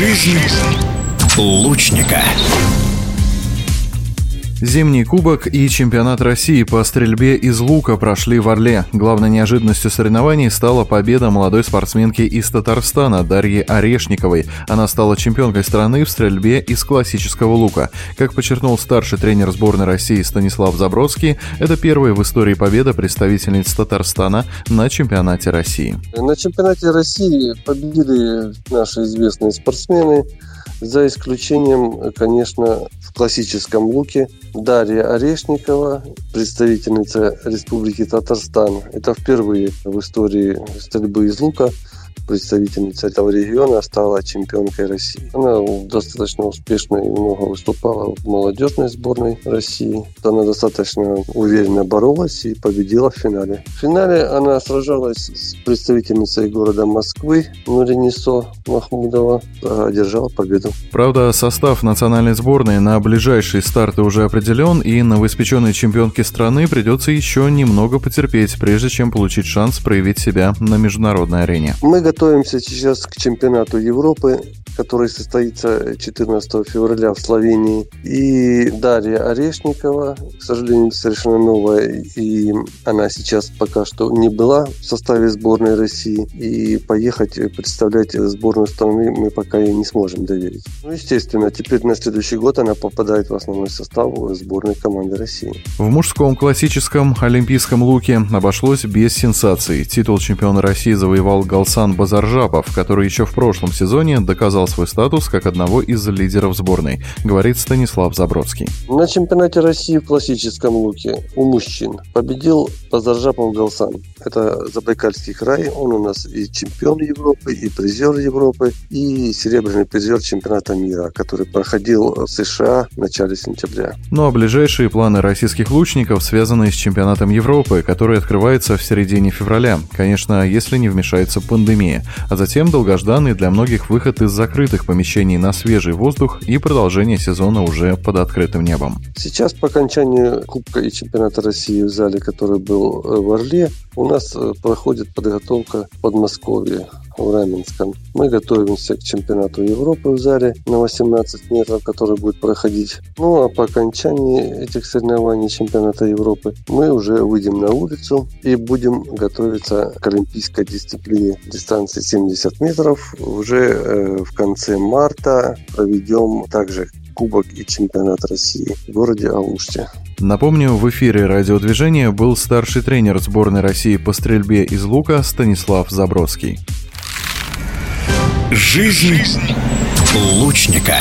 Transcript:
Жизнь лучника. Зимний кубок и чемпионат России по стрельбе из лука прошли в Орле. Главной неожиданностью соревнований стала победа молодой спортсменки из Татарстана Дарьи Орешниковой. Она стала чемпионкой страны в стрельбе из классического лука. Как подчеркнул старший тренер сборной России Станислав Забродский, это первая в истории победа представительниц Татарстана на чемпионате России. На чемпионате России победили наши известные спортсмены. За исключением, конечно, в классическом луке Дарья Орешникова, представительница Республики Татарстан. Это впервые в истории стрельбы из лука представительница этого региона стала чемпионкой России. Она достаточно успешно и много выступала в молодежной сборной России. Она достаточно уверенно боролась и победила в финале. В финале она сражалась с представительницей города Москвы Нуренисо Махмудова, одержала победу. Правда, состав национальной сборной на ближайшие старты уже определен, и новоиспеченной чемпионке страны придется еще немного потерпеть, прежде чем получить шанс проявить себя на международной арене. Мы готовимся сейчас к чемпионату Европы, который состоится 14 февраля в Словении. И Дарья Орешникова, к сожалению, совершенно новая, и она сейчас пока что не была в составе сборной России. И поехать представлять сборную страны мы пока ей не сможем доверить. Естественно, теперь на следующий год она попадает в основной состав сборной команды России. В мужском классическом олимпийском луке обошлось без сенсаций. Титул чемпиона России завоевал Галсан Базаржапов, который еще в прошлом сезоне доказал свой статус как одного из лидеров сборной, говорит Станислав Забродский. На чемпионате России в классическом луке у мужчин победил Позаржапов Голсан. Это Забайкальский край, он у нас и чемпион Европы, и призер Европы, и серебряный призер чемпионата мира, который проходил в США в начале сентября. Ну а ближайшие планы российских лучников связаны с чемпионатом Европы, который открывается в середине февраля, конечно, если не вмешается пандемия, а затем долгожданный для многих выход из закрытых помещений на свежий воздух и продолжение сезона уже под открытым небом. Сейчас по окончанию Кубка и чемпионата России в зале, который был в Орле, у нас проходит подготовка в Подмосковье, в Раменском. Мы готовимся к чемпионату Европы в зале на 18 метров, который будет проходить. Ну а по окончании этих соревнований чемпионата Европы мы уже выйдем на улицу и будем готовиться к олимпийской дисциплине дистанции 70 метров. Уже в конце марта проведем также Кубок и чемпионат России в городе Алуште. Напомню, в эфире радиодвижения был старший тренер сборной России по стрельбе из лука Станислав Забродский. Жизнь лучника.